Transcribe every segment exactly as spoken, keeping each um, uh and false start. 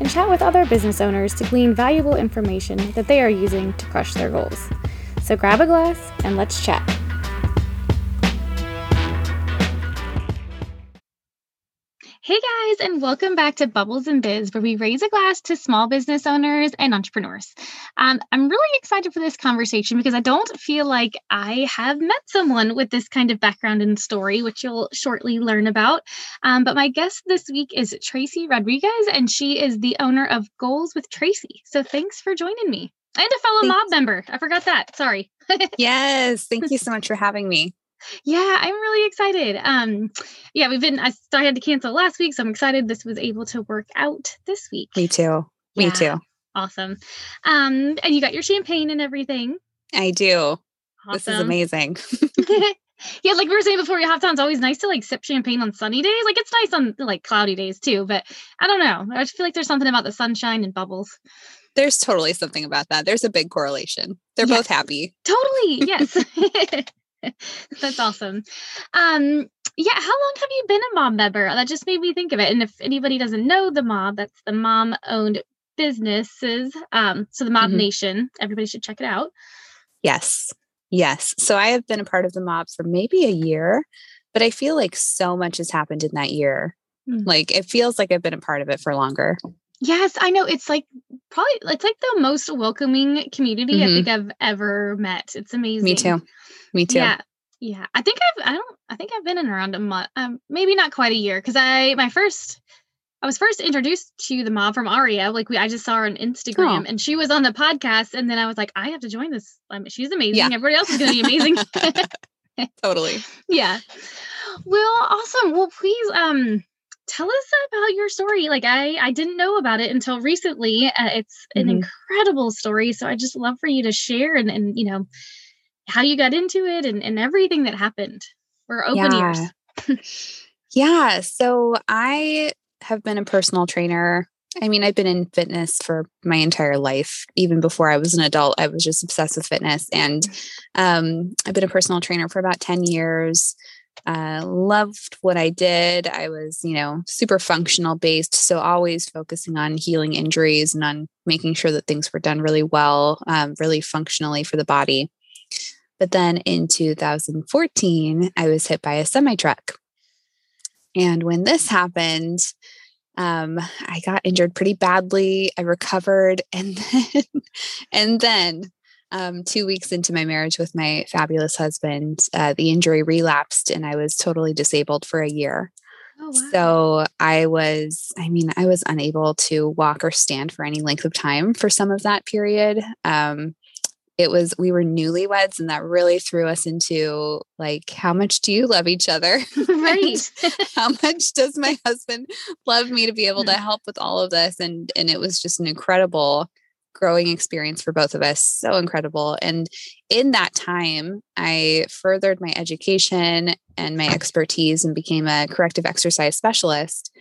and chat with other business owners to glean valuable information that they are using to crush their goals. So grab a glass and let's chat. Hey guys, and welcome back to Bubbles and Biz, where we raise a glass to small business owners and entrepreneurs. Um, I'm really excited for this conversation because I don't feel like I have met someone with this kind of background and story, which you'll shortly learn about. Um, but my guest this week is Tracy Rodriguez, and she is the owner of Goals with Tracy. So thanks for joining me. And a fellow Thanks. Mob member. I forgot that. Sorry. Yes. Thank you so much for having me. Yeah, I'm really excited. Um, yeah, we've been, I, I had to cancel last week, so I'm excited this was able to work out this week. Me too. Me yeah. too. Awesome. Um, and you got your champagne and everything. I do. Awesome. This is amazing. Yeah, like we were saying before we hopped on, it's always nice to like sip champagne on sunny days. Like it's nice on like cloudy days too, but I don't know. I just feel like there's something about the sunshine and bubbles. There's totally something about that. There's a big correlation. They're yes. both happy. Totally. Yes. That's awesome. Um, yeah. How long have you been a mob member? That just made me think of it. And if anybody doesn't know the mob, that's the mom owned businesses. Um, so the Mob mm-hmm. Nation, everybody should check it out. Yes. Yes. So I have been a part of the mob for maybe a year, but I feel like so much has happened in that year. Mm-hmm. Like it feels like I've been a part of it for longer. Yes. I know. It's like probably, it's like the most welcoming community mm-hmm. I think I've ever met. It's amazing. Me too. Me too. Yeah. Yeah. I think I've, I don't, I think I've been in around a month, um, maybe not quite a year. Cause I, my first, I was first introduced to the mob from Aria. Like we, I just saw her on Instagram oh. and she was on the podcast. And then I was like, I have to join this. I mean, she's amazing. Yeah. Everybody else is going to be amazing. Totally. Yeah. Well, awesome. Well, please, um, tell us about your story. Like I, I didn't know about it until recently. Uh, it's mm-hmm. an incredible story. So I just love for you to share and, and, you know, how you got into it and, and everything that happened. We're open yeah. ears. Yeah. So I have been a personal trainer. I mean, I've been in fitness for my entire life. Even before I was an adult, I was just obsessed with fitness. And um, I've been a personal trainer for about ten years. Uh, loved what I did. I was, you know, super functional based. So always focusing on healing injuries and on making sure that things were done really well, um, really functionally for the body. But then in two thousand fourteen, I was hit by a semi truck. And when this happened, um, I got injured pretty badly. I recovered. And then, and then um, two weeks into my marriage with my fabulous husband, uh, the injury relapsed and I was totally disabled for a year. Oh, wow. So I was, I mean, I was unable to walk or stand for any length of time for some of that period. Um, It was, we were newlyweds and that really threw us into like, how much do you love each other? Right. How much does my husband love me to be able to help with all of this? And, and it was just an incredible growing experience for both of us. So incredible. And in that time, I furthered my education and my expertise and became a corrective exercise specialist.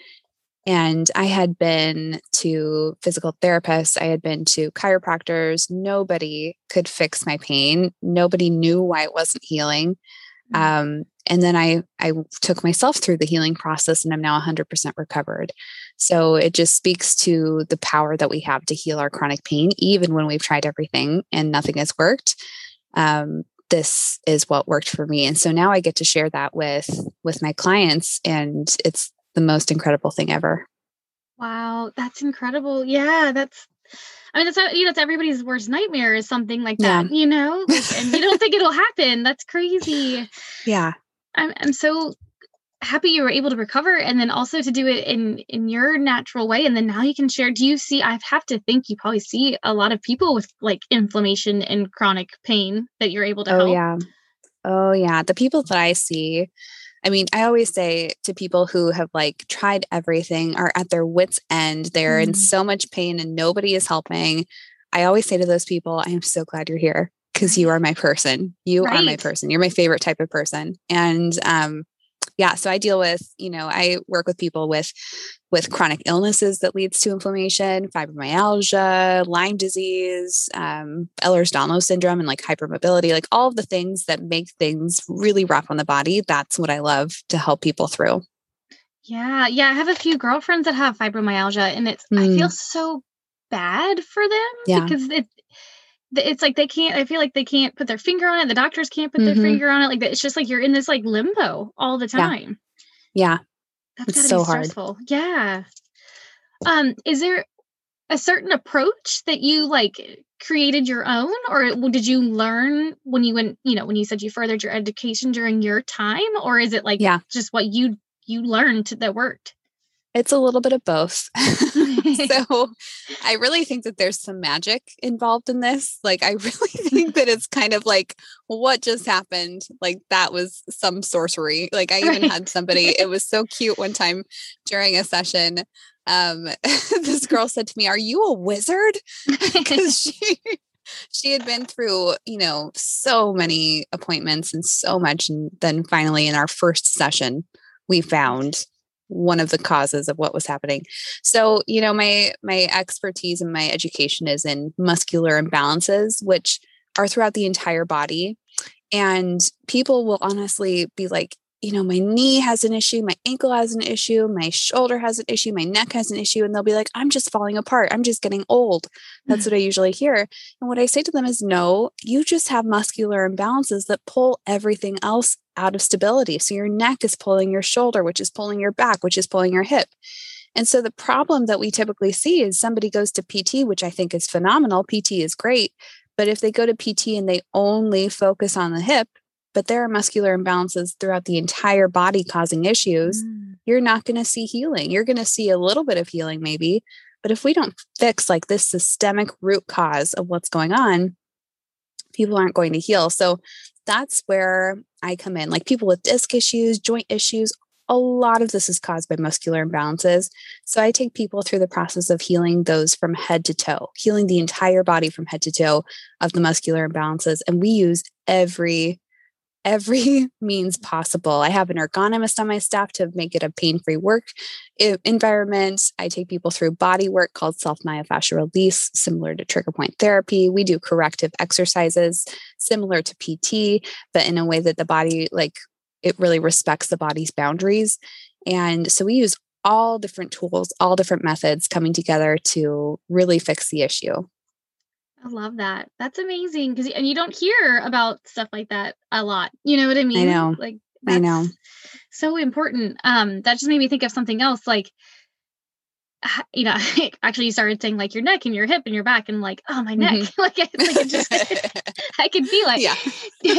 And I had been to physical therapists. I had been to chiropractors. Nobody could fix my pain. Nobody knew why it wasn't healing. Um, and then I, I took myself through the healing process and I'm now one hundred percent recovered. So it just speaks to the power that we have to heal our chronic pain, even when we've tried everything and nothing has worked. Um, this is what worked for me. And so now I get to share that with, with my clients, and it's the most incredible thing ever. Wow. That's incredible. Yeah. That's, I mean, that's, not, you know, that's everybody's worst nightmare is something like that, yeah. you know, like, and you don't think it'll happen. That's crazy. Yeah. I'm, I'm so happy you were able to recover and then also to do it in, in your natural way. And then now you can share, do you see, I have to think you probably see a lot of people with like inflammation and chronic pain that you're able to oh, help. Yeah. Oh yeah. The people that I see, I mean, I always say to people who have like tried everything, are at their wits' end, they're mm-hmm. in so much pain and nobody is helping. I always say to those people, I am so glad you're here. because you are my person. You right. are my person. You're my favorite type of person. And um, yeah, so I deal with, you know, I work with people with with chronic illnesses that leads to inflammation, fibromyalgia, Lyme disease, um, Ehlers-Danlos syndrome, and like hypermobility, like all of the things that make things really rough on the body. That's what I love to help people through. Yeah. Yeah. I have a few girlfriends that have fibromyalgia, and it's, mm. I feel so bad for them yeah. because it, it's like, they can't, I feel like they can't put their finger on it. The doctors can't put mm-hmm. their finger on it. Like, it's just like, you're in this like limbo all the time. Yeah. yeah. That's it's gotta so be stressful. Hard. Yeah. Um, is there a certain approach that you like created your own, or did you learn when you went, you know, when you said you furthered your education during your time, or is it like, yeah. just what you you learned that worked? It's a little bit of both. So I really think that there's some magic involved in this. Like, I really think that it's kind of like, what just happened? Like, that was some sorcery. Like, I even right. had somebody, it was so cute one time during a session. Um, this girl said to me, "Are you a wizard?" Because she She had been through, you know, so many appointments and so much. And then finally in our first session, we found one of the causes of what was happening. So, you know, my, my expertise and my education is in muscular imbalances, which are throughout the entire body. And people will honestly be like, you know, my knee has an issue, my ankle has an issue, my shoulder has an issue, my neck has an issue. And they'll be like, "I'm just falling apart. I'm just getting old." That's mm-hmm. what I usually hear. And what I say to them is, no, you just have muscular imbalances that pull everything else out of stability. So your neck is pulling your shoulder, which is pulling your back, which is pulling your hip. And so the problem that we typically see is somebody goes to P T, which I think is phenomenal. P T is great. But if they go to P T and they only focus on the hip, but there are muscular imbalances throughout the entire body causing issues, mm. you're not going to see healing. You're going to see a little bit of healing maybe, but if we don't fix like this systemic root cause of what's going on, people aren't going to heal. So that's where I come in. Like, people with disc issues, joint issues, a lot of this is caused by muscular imbalances. So I take people through the process of healing those from head to toe, healing the entire body from head to toe of the muscular imbalances. And we use every every means possible. I have an ergonomist on my staff to make it a pain-free work environment. I take people through body work called self-myofascial release, similar to trigger point therapy. We do corrective exercises similar to P T, but in a way that the body, like, it really respects the body's boundaries. And so we use all different tools, all different methods coming together to really fix the issue. I love that. That's amazing. Cause and you don't hear about stuff like that a lot. You know what I mean? I know. Like, that's I know. So important. Um, that just made me think of something else. Like, you know, actually you started saying like your neck and your hip and your back, and like, oh, my neck. Mm-hmm. like, it's like it just, I could feel it. Yeah.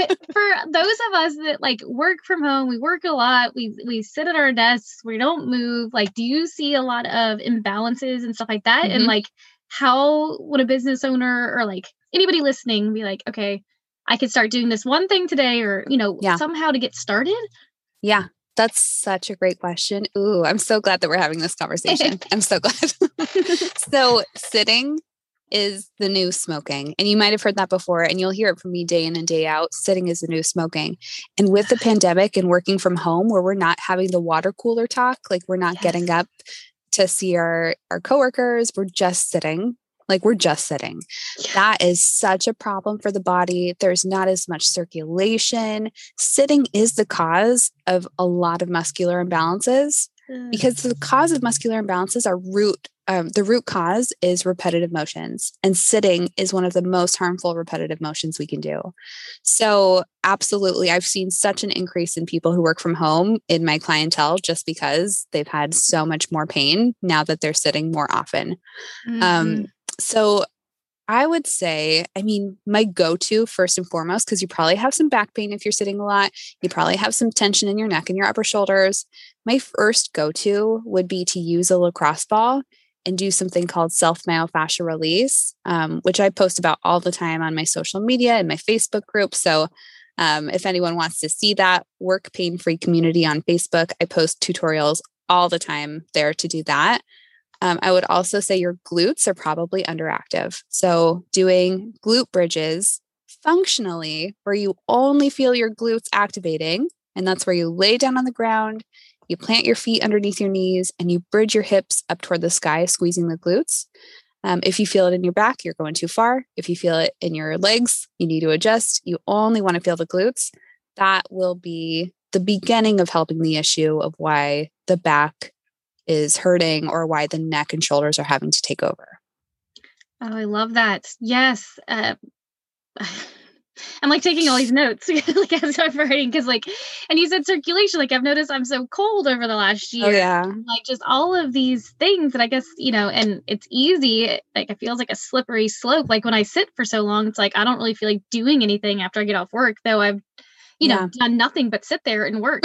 For those of us that like work from home, we work a lot. We, we sit at our desks. We don't move. Like, do you see a lot of imbalances and stuff like that? Mm-hmm. And like, how would a business owner or like anybody listening be like, okay, I could start doing this one thing today, or, you know, yeah. somehow to get started? Yeah. That's such a great question. Ooh, I'm so glad that we're having this conversation. I'm so glad. So sitting is the new smoking. And you might've heard that before, and you'll hear it from me day in and day out. Sitting is the new smoking. And with the pandemic and working from home, where we're not having the water cooler talk, like we're not yes. getting up to see our, our coworkers, we're just sitting, like we're just sitting. Yeah. That is such a problem for the body. There's not as much circulation. Sitting is the cause of a lot of muscular imbalances mm. because the cause of muscular imbalances are root, um, the root cause is repetitive motions, and sitting is one of the most harmful repetitive motions we can do. So absolutely. I've seen such an increase in people who work from home in my clientele, just because they've had so much more pain now that they're sitting more often. Mm-hmm. Um, so I would say, I mean, my go-to first and foremost, because you probably have some back pain if you're sitting a lot, you probably have some tension in your neck and your upper shoulders. My first go-to would be to use a lacrosse ball and do something called self-myofascial release, um, which I post about all the time on my social media and my Facebook group. So um, if anyone wants to see that, Work Pain-Free community on Facebook, I post tutorials all the time there to do that. Um, I would also say your glutes are probably underactive. So doing glute bridges functionally, where you only feel your glutes activating, and that's where you lay down on the ground, you plant your feet underneath your knees, and you bridge your hips up toward the sky, squeezing the glutes. Um, if you feel it in your back, you're going too far. If you feel it in your legs, you need to adjust. You only want to feel the glutes. That will be the beginning of helping the issue of why the back is hurting or why the neck and shoulders are having to take over. Oh, I love that. Yes. Uh, I'm like taking all these notes like as I'm writing, because like, and you said circulation, like I've noticed I'm so cold over the last year. Oh, yeah. Like just all of these things that I guess, you know, and it's easy. Like it feels like a slippery slope. Like when I sit for so long, it's like, I don't really feel like doing anything after I get off work, though I've, you know, yeah. done nothing but sit there and work.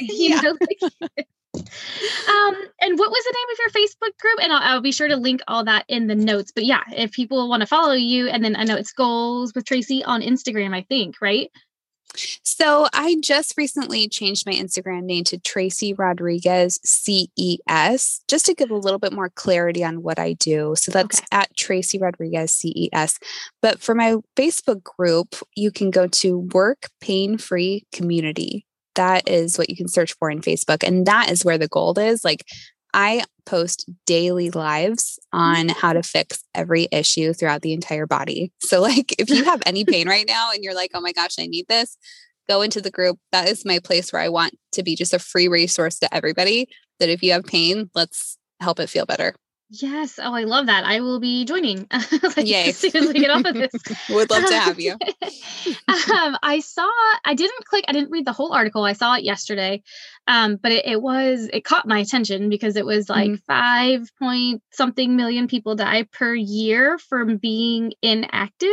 You know, like, um, and what was the name of your Facebook group? And I'll, I'll be sure to link all that in the notes, but yeah, if people want to follow you, and then I know it's Goals with Tracy on Instagram, I think, right? So I just recently changed my Instagram name to Tracy Rodriguez C E S, just to give a little bit more clarity on what I do. So that's okay. At Tracy Rodriguez C E S. But for my Facebook group, you can go to Work Pain-Free Community. That is what you can search for in Facebook. And that is where the gold is. Like I post daily lives on how to fix every issue throughout the entire body. So like if you have any pain right now and you're like, oh my gosh, I need this, go into the group. That is my place where I want to be just a free resource to everybody, that if you have pain, let's help it feel better. Yes. Oh, I love that. I will be joining. like, Yay. As soon as we get off of this. Would love to have you. um, I saw, I didn't click, I didn't read the whole article. I saw it yesterday. Um, but it, it was, it caught my attention because it was like mm-hmm. five point something million people die per year from being inactive.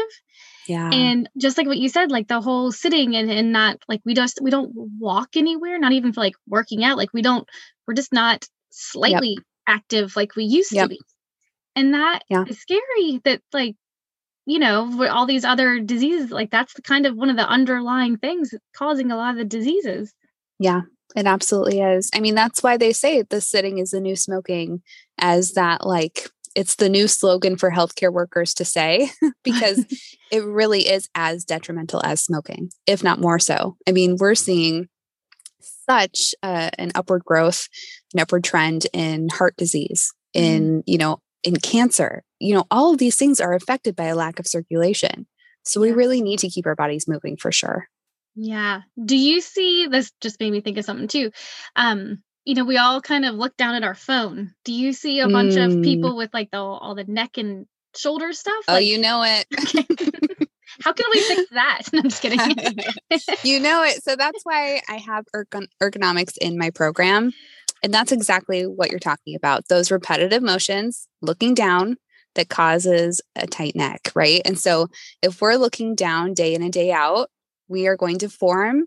Yeah. And just like what you said, like the whole sitting and, and not like, we just, we don't walk anywhere, not even for like working out. Like we don't, we're just not slightly yep. active like we used yep. to be. And that yeah. is scary that like, you know, with all these other diseases, like that's the kind of one of the underlying things causing a lot of the diseases. Yeah, it absolutely is. I mean, that's why they say the sitting is the new smoking, as that like, it's the new slogan for healthcare workers to say, because it really is as detrimental as smoking, if not more so. I mean, we're seeing such uh, an upward growth, an upward trend in heart disease, in, you know, in cancer, you know, all of these things are affected by a lack of circulation. So we really need to keep our bodies moving for sure. Yeah. Do you see, this just made me think of something too. Um, you know, we all kind of look down at our phone. Do you see a bunch mm. of people with like the, all the neck and shoulder stuff? Oh, like, you know it. Okay. How can we fix that? No, I'm just kidding. You know it. So that's why I have ergon- ergonomics in my program. And that's exactly what you're talking about. Those repetitive motions, looking down, that causes a tight neck, right? And so if we're looking down day in and day out, we are going to form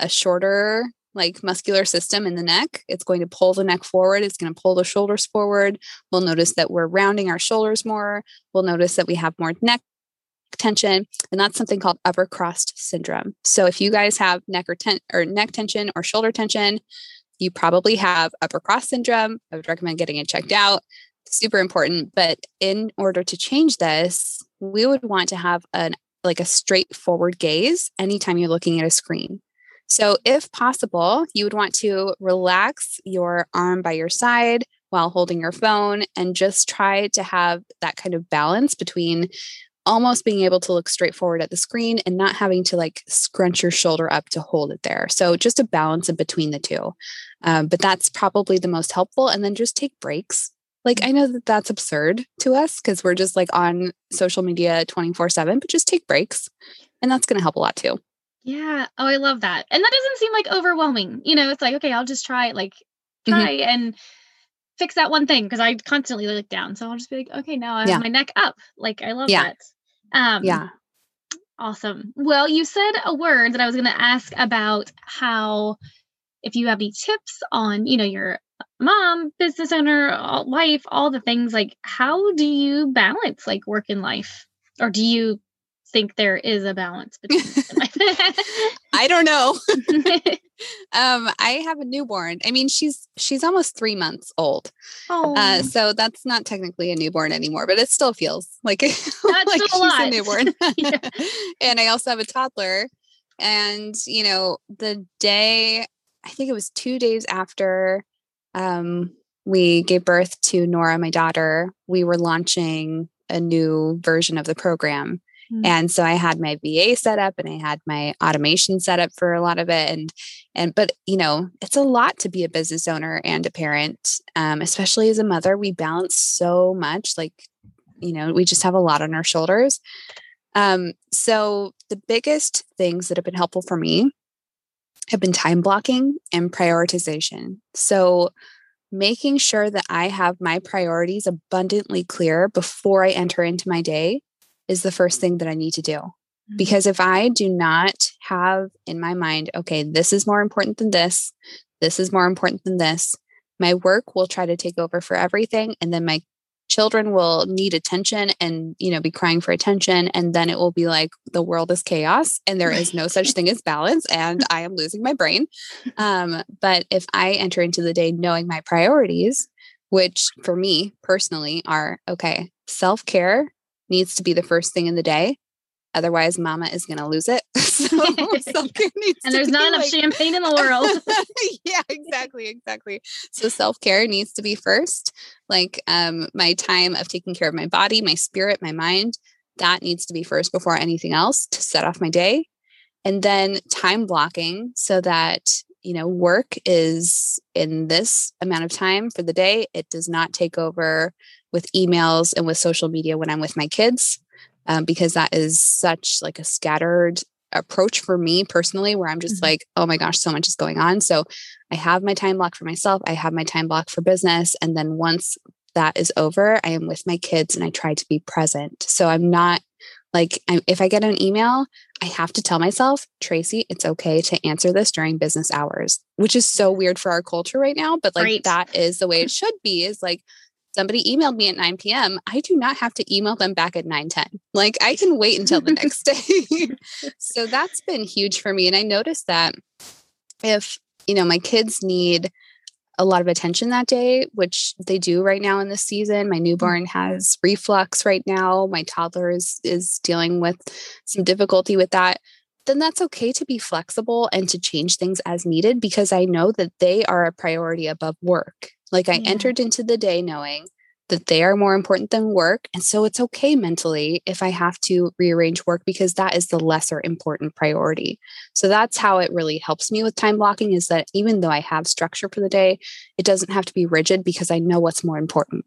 a shorter, like muscular system in the neck. It's going to pull the neck forward. It's going to pull the shoulders forward. We'll notice that we're rounding our shoulders more. We'll notice that we have more neck tension, and that's something called upper crossed syndrome. So if you guys have neck or ten- or neck tension or shoulder tension, you probably have upper cross syndrome. I would recommend getting it checked out. Super important. But in order to change this, we would want to have an like a straightforward gaze anytime you're looking at a screen. So if possible, you would want to relax your arm by your side while holding your phone, and just try to have that kind of balance between almost being able to look straight forward at the screen and not having to like scrunch your shoulder up to hold it there. So just a balance in between the two. Um, but that's probably the most helpful. And then just take breaks. Like I know that that's absurd to us because we're just like on social media twenty-four seven, but just take breaks. And that's going to help a lot too. Yeah. Oh, I love that. And that doesn't seem like overwhelming. You know, it's like, okay, I'll just try like try mm-hmm. and fix that one thing. Cause I constantly look down. So I'll just be like, okay, now I have yeah. my neck up. Like I love yeah. that. Um, yeah. Awesome. Well, you said a word that I was going to ask about, how, if you have any tips on, you know, your mom, business owner, all, wife, all the things, like, how do you balance like work and life? Or do you think there is a balance between? I don't know. Um, I have a newborn. I mean, she's, she's almost three months old. Oh, uh, so that's not technically a newborn anymore, but it still feels like, like she's a newborn. Yeah. And I also have a toddler, and, you know, the day, I think it was two days after, um, we gave birth to Nora, my daughter, we were launching a new version of the program. Mm-hmm. And so I had my V A set up, and I had my automation set up for a lot of it. And, and, but, you know, it's a lot to be a business owner and a parent, um, especially as a mother. We balance so much, like, you know, we just have a lot on our shoulders. Um, so the biggest things that have been helpful for me have been time blocking and prioritization. So making sure that I have my priorities abundantly clear before I enter into my day is the first thing that I need to do. Because if I do not have in my mind, okay, this is more important than this, this is more important than this, my work will try to take over for everything. And then my children will need attention and, you know, be crying for attention. And then it will be like, the world is chaos and there is no such thing as balance. And I am losing my brain. Um, but if I enter into the day knowing my priorities, which for me personally are, okay, self-care needs to be the first thing in the day. Otherwise, mama is going to lose it. So, self-care needs and there's to not enough like... champagne in the world. Yeah, exactly. Exactly. So self-care needs to be first. Like um, my time of taking care of my body, my spirit, my mind, that needs to be first before anything else to set off my day. And then time blocking so that, you know, work is in this amount of time for the day. It does not take over with emails and with social media when I'm with my kids. Um, because that is such like a scattered approach for me personally, where I'm just mm-hmm. like, oh my gosh, so much is going on. So I have my time block for myself. I have my time block for business. And then once that is over, I am with my kids and I try to be present. So I'm not like, I, if I get an email, I have to tell myself, Tracy, it's okay to answer this during business hours, which is so weird for our culture right now. But like, right. that is the way it should be, is like, somebody emailed me at nine p.m. I do not have to email them back at nine ten. Like I can wait until the next day. So that's been huge for me. And I noticed that if, you know, my kids need a lot of attention that day, which they do right now in this season, my newborn has reflux right now. My toddler is, is dealing with some difficulty with that. Then that's okay to be flexible and to change things as needed, because I know that they are a priority above work. Like I yeah. entered into the day knowing that they are more important than work. And so it's okay mentally if I have to rearrange work, because that is the lesser important priority. So that's how it really helps me with time blocking, is that even though I have structure for the day, it doesn't have to be rigid because I know what's more important.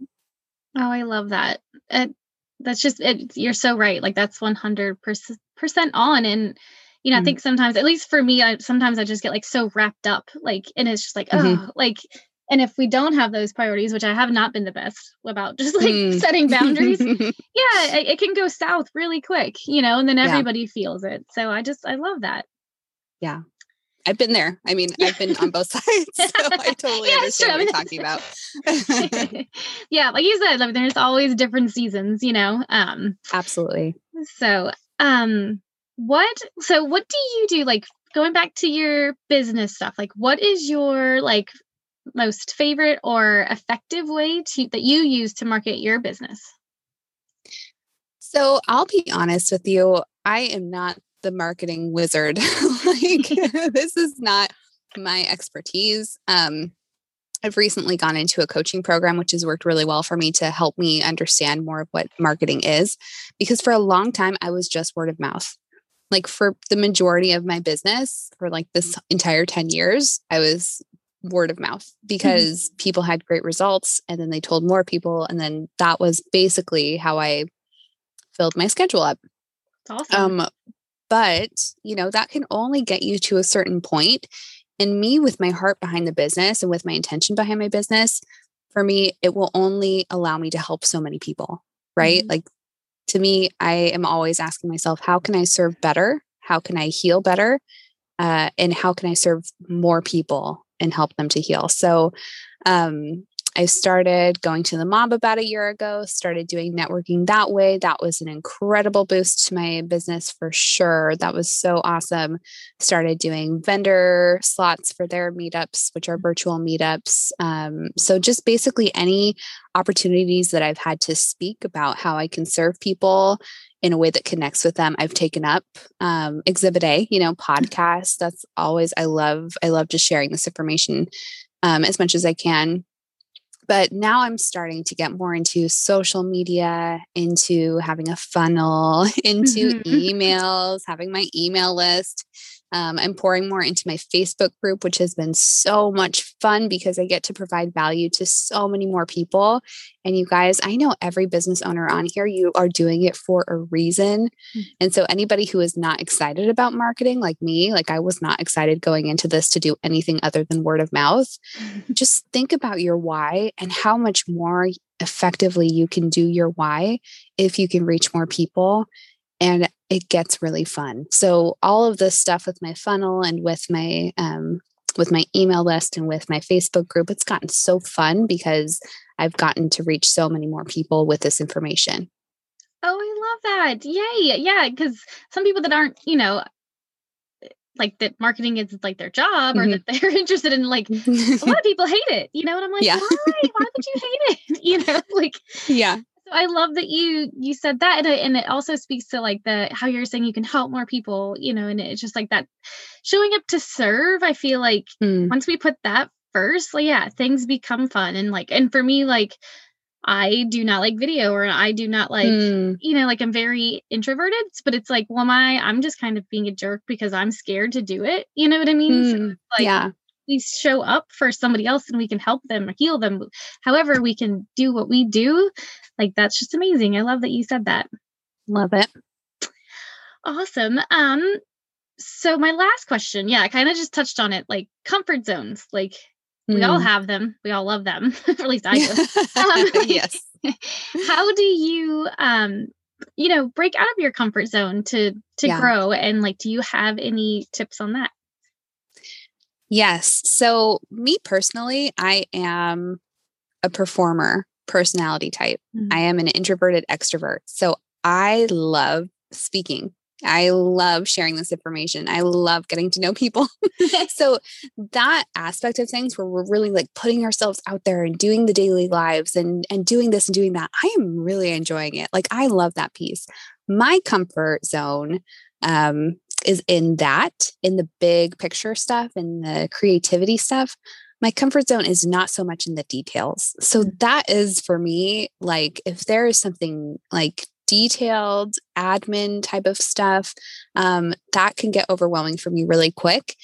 Oh, I love that. It, that's just, it, you're so right. Like that's one hundred percent on. And you know, mm-hmm. I think sometimes, at least for me, I, sometimes I just get like so wrapped up, like, and it's just like, oh, mm-hmm. like, and if we don't have those priorities, which I have not been the best about, just like mm. setting boundaries, yeah, it, it can go south really quick, you know, and then everybody yeah. feels it. So I just, I love that. Yeah. I've been there. I mean, yeah. I've been on both sides, so I totally yeah, understand what you're talking about. Yeah. Like you said, I mean, there's always different seasons, you know? Um, Absolutely. So, um, what, so what do you do? Like going back to your business stuff, like what is your like most favorite or effective way to that you use to market your business? So I'll be honest with you. I am not the marketing wizard. Like this is not my expertise. Um, I've recently gone into a coaching program, which has worked really well for me to help me understand more of what marketing is, because for a long time I was just word of mouth. Like for the majority of my business, for like this entire ten years, I was word of mouth, because mm-hmm. people had great results and then they told more people. And then that was basically how I filled my schedule up. That's awesome. Um, but you know, that can only get you to a certain point. And me, with my heart behind the business and with my intention behind my business, for me, it will only allow me to help so many people, right? Mm-hmm. Like to me, I am always asking myself, how can I serve better? How can I heal better? Uh, and how can I serve more people and help them to heal? So, um, I started going to the mob about a year ago, started doing networking that way. That was an incredible boost to my business for sure. That was so awesome. Started doing vendor slots for their meetups, which are virtual meetups. Um, so just basically any opportunities that I've had to speak about how I can serve people in a way that connects with them, I've taken up. um, Exhibit A, you know, podcasts. That's always, I love, I love just sharing this information um, as much as I can. But now I'm starting to get more into social media, into having a funnel, into mm-hmm. emails, having my email list. Um, I'm pouring more into my Facebook group, which has been so much fun because I get to provide value to so many more people. And you guys, I know every business owner on here, you are doing it for a reason. Mm-hmm. And so anybody who is not excited about marketing like me, like I was not excited going into this to do anything other than word of mouth. Mm-hmm. Just think about your why and how much more effectively you can do your why if you can reach more people. And it gets really fun. So all of this stuff with my funnel and with my um, with my email list and with my Facebook group, it's gotten so fun because I've gotten to reach so many more people with this information. Oh, I love that. Yay. Yeah. Because some people that aren't, you know, like that marketing is like their job or mm-hmm. that they're interested in, like, a lot of people hate it, you know, and I'm like, yeah. why? Why would you hate it? You know, like, yeah. I love that you you said that, and it, and it also speaks to like the how you're saying you can help more people, you know, and it's just like that showing up to serve. I feel like mm. once we put that first, like, yeah, things become fun. And like, and for me, like, I do not like video, or I do not like, mm. you know, like I'm very introverted, but it's like, well, my I'm just kind of being a jerk because I'm scared to do it. You know what I mean? Mm. So like, yeah. We show up for somebody else and we can help them or heal them. However, we can do what we do. Like, that's just amazing. I love that you said that. Love it. Awesome. Um, so my last question, yeah, I kind of just touched on it, like comfort zones, like mm. we all have them. We all love them. At least I do. Um, yes. How do you, um, you know, break out of your comfort zone to, to yeah. grow? And like, do you have any tips on that? Yes. So me personally, I am a performer personality type. Mm-hmm. I am an introverted extrovert. So I love speaking. I love sharing this information. I love getting to know people. So that aspect of things where we're really like putting ourselves out there and doing the daily lives and, and doing this and doing that, I am really enjoying it. Like, I love that piece. My comfort zone, um, is in that, in the big picture stuff and the creativity stuff. My comfort zone is not so much in the details. So that is for me, like, if there is something like detailed admin type of stuff, um, that can get overwhelming for me really quick.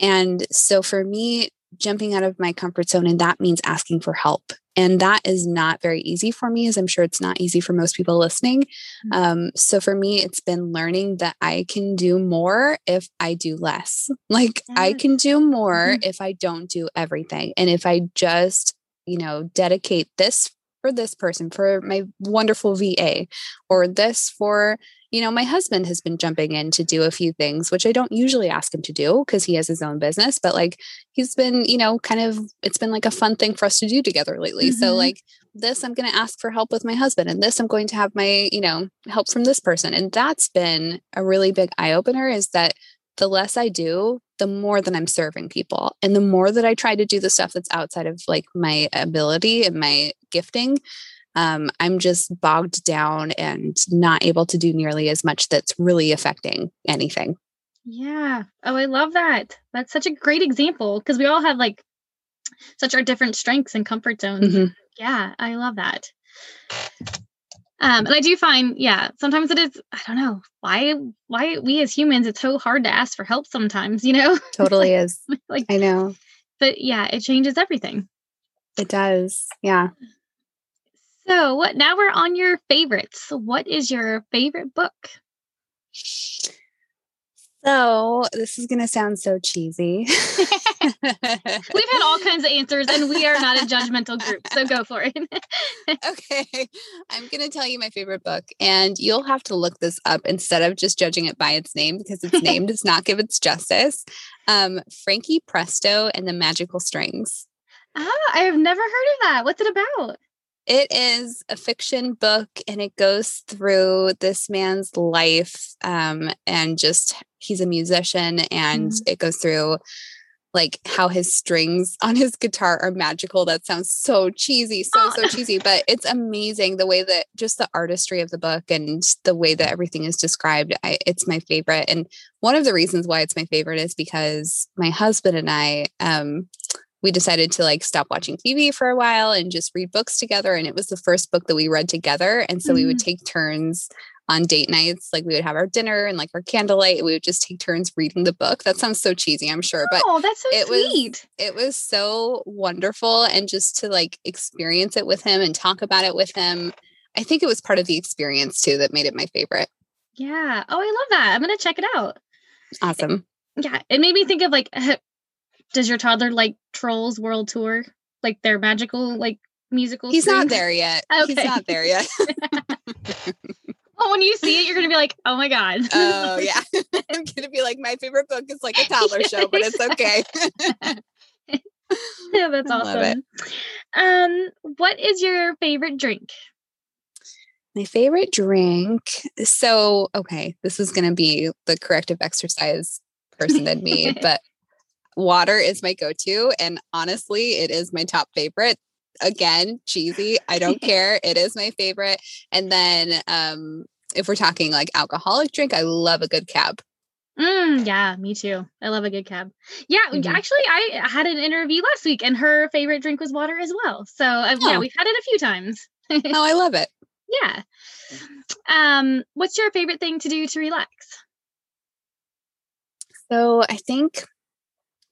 And so for me, jumping out of my comfort zone, and that means asking for help. And that is not very easy for me, as I'm sure it's not easy for most people listening. Um, so for me, it's been learning that I can do more if I do less. Like, yes. I can do more mm-hmm. if I don't do everything. And if I just, you know, dedicate this for this person, for my wonderful V A, or this for, you know, my husband has been jumping in to do a few things, which I don't usually ask him to do because he has his own business, but like, he's been, you know, kind of, it's been like a fun thing for us to do together lately. Mm-hmm. So like, this, I'm going to ask for help with my husband, and this, I'm going to have my, you know, help from this person. And that's been a really big eye opener, is that the less I do, the more that I'm serving people. And the more that I try to do the stuff that's outside of like my ability and my gifting, um, I'm just bogged down and not able to do nearly as much that's really affecting anything. Yeah. Oh, I love that. That's such a great example, because we all have like such our different strengths and comfort zones. Mm-hmm. Yeah. I love that. Um, and I do find, yeah, sometimes it is, I don't know why, why we as humans, it's so hard to ask for help sometimes, you know, totally like, is like, I know, but yeah, it changes everything. It does. Yeah. So what, now we're on your favorites. What is your favorite book? So this is going to sound so cheesy. We've had all kinds of answers, and we are not a judgmental group. So go for it. Okay. I'm going to tell you my favorite book, and you'll have to look this up instead of just judging it by its name, because its name does not give its justice. Um, Frankie Presto and the Magical Strings. Ah, I have never heard of that. What's it about? It is a fiction book, and it goes through this man's life, um, and just he's a musician, and mm-hmm. it goes through like how his strings on his guitar are magical. That sounds so cheesy, so, oh. so cheesy, but it's amazing the way that just the artistry of the book and the way that everything is described. I, it's my favorite. And one of the reasons why it's my favorite is because my husband and I, um, we decided to like stop watching T V for a while and just read books together. And it was the first book that we read together. And so mm-hmm. we would take turns on date nights. Like we would have our dinner and like our candlelight, and we would just take turns reading the book. That sounds so cheesy, I'm sure. But oh, that's so it sweet. Was, it was so wonderful. And just to like experience it with him and talk about it with him. I think it was part of the experience too, that made it my favorite. Yeah. Oh, I love that. I'm going to check it out. Awesome. It, yeah. It made me think of like, does your toddler like Trolls World Tour? Like their magical, like musical? He's not there yet. Okay. He's not there yet. Well, when you see it, you're going to be like, oh my God. Oh yeah. I'm going to be like, my favorite book is like a toddler show, but it's okay. Yeah, that's awesome. Um, what is your favorite drink? My favorite drink. So, okay, this is going to be the corrective exercise person in me, but water is my go-to, and honestly, it is my top favorite. Again, cheesy, I don't care. It is my favorite. And then um, if we're talking like alcoholic drink, I love a good cab. Mm, yeah, me too. I love a good cab. Yeah, mm-hmm. Actually, I had an interview last week, and her favorite drink was water as well. So uh, oh. yeah, we've had it a few times. Oh, I love it. Yeah. Um, what's your favorite thing to do to relax? So I think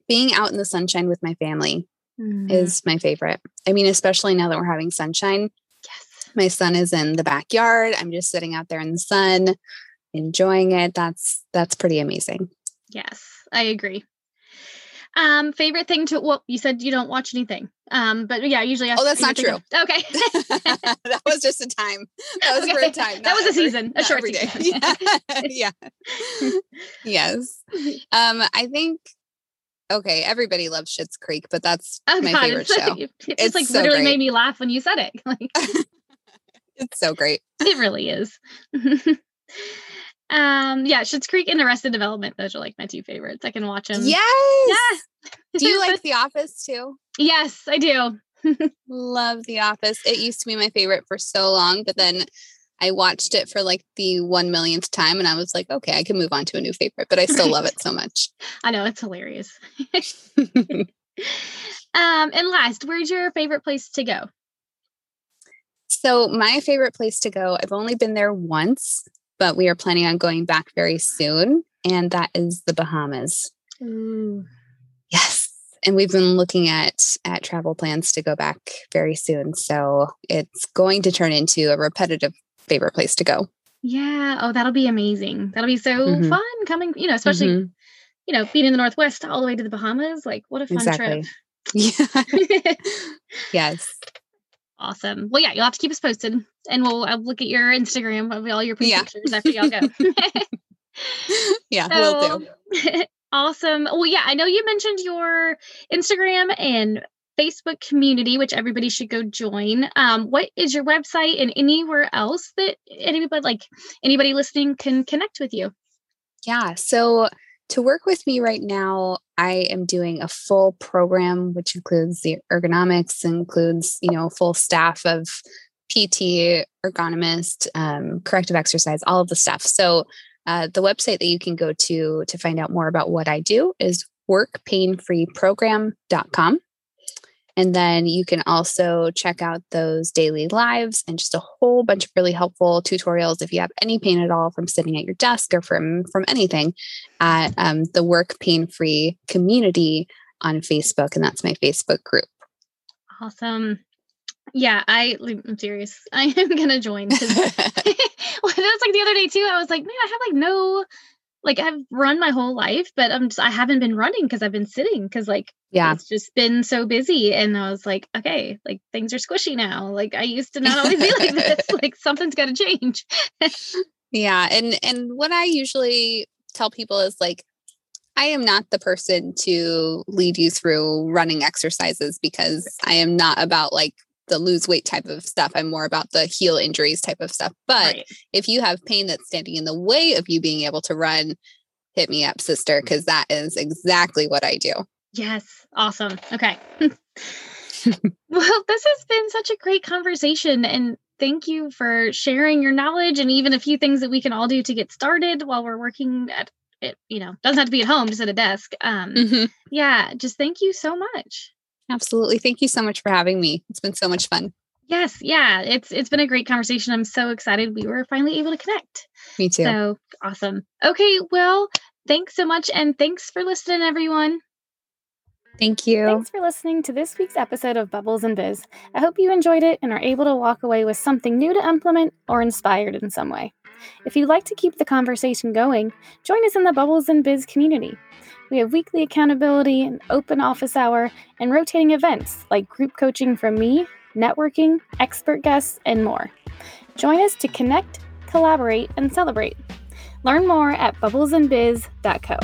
being out in the sunshine with my family mm. is my favorite. I mean, especially now that we're having sunshine. Yes. My son is in the backyard. I'm just sitting out there in the sun, enjoying it. That's, that's pretty amazing. Yes, I agree. Um, favorite thing to, well, you said you don't watch anything. Um, but yeah, usually. I oh, that's not true. Of, okay. That was just a time. That was okay. for a time. That was a every, season, a short season. Yeah. yeah. Yes. Um, I think, okay, everybody loves Schitt's Creek, but that's oh, my God, favorite it's show. Like, it's, it's like so literally great. Made me laugh when you said it. Like, it's so great. It really is. um, yeah, Schitt's Creek and Arrested Development. Those are like my two favorites. I can watch them. Yes. Yeah. Do you like The Office too? Yes, I do. Love The Office. It used to be my favorite for so long, but then I watched it for like the one millionth time, and I was like, okay, I can move on to a new favorite, but I still right. love it so much. I know, it's hilarious. um, and last, where's your favorite place to go? So my favorite place to go, I've only been there once, but we are planning on going back very soon. And that is the Bahamas. Ooh. Yes. And we've been looking at, at travel plans to go back very soon. So it's going to turn into a repetitive favorite place to go. Yeah. Oh, that'll be amazing. That'll be so mm-hmm. fun coming, you know, especially, mm-hmm. you know, being in the Northwest all the way to the Bahamas. Like, what a fun exactly. trip. Yeah. Yes. Awesome. Well, yeah, you'll have to keep us posted, and we'll I'll look at your Instagram of all your pictures yeah. after y'all go. Yeah, so, we'll do. Awesome. Well, yeah, I know you mentioned your Instagram and Facebook community, which everybody should go join. Um, what is your website, and anywhere else that anybody like anybody listening can connect with you? Yeah. So to work with me right now, I am doing a full program, which includes the ergonomics, includes, you know, full staff of P T, ergonomist, um, corrective exercise, all of the stuff. So uh, the website that you can go to to find out more about what I do is work pain free program dot com. And then you can also check out those daily lives and just a whole bunch of really helpful tutorials if you have any pain at all from sitting at your desk or from, from anything at um, the Work Pain-Free community on Facebook. And that's my Facebook group. Awesome. Yeah, I, I'm serious. I am going to join. Well, that's like the other day too. I was like, man, I have like no... Like I've run my whole life, but I'm just, I haven't been running because I've been sitting because like, yeah, it's just been so busy. And I was like, okay, like things are squishy now. Like I used to not always be like this, like something's got to change. Yeah. And, and what I usually tell people is like, I am not the person to lead you through running exercises because I am not about like the lose weight type of stuff. I'm more about the heal injuries type of stuff. But right. if you have pain that's standing in the way of you being able to run, hit me up, sister, because that is exactly what I do. Yes. Awesome. Okay. Well, this has been such a great conversation, and thank you for sharing your knowledge and even a few things that we can all do to get started while we're working at it, you know, doesn't have to be at home, just at a desk. Um, mm-hmm. Yeah. Just thank you so much. Absolutely. Thank you so much for having me. It's been so much fun. Yes. Yeah. It's, it's been a great conversation. I'm so excited we were finally able to connect. Me too. So awesome. Okay. Well, thanks so much. And thanks for listening, everyone. Thank you. Thanks for listening to this week's episode of Bubbles and Biz. I hope you enjoyed it and are able to walk away with something new to implement or inspired in some way. If you'd like to keep the conversation going, join us in the Bubbles and Biz community. We have weekly accountability, an open office hour, and rotating events like group coaching from me, networking, expert guests, and more. Join us to connect, collaborate, and celebrate. Learn more at bubbles and biz dot co.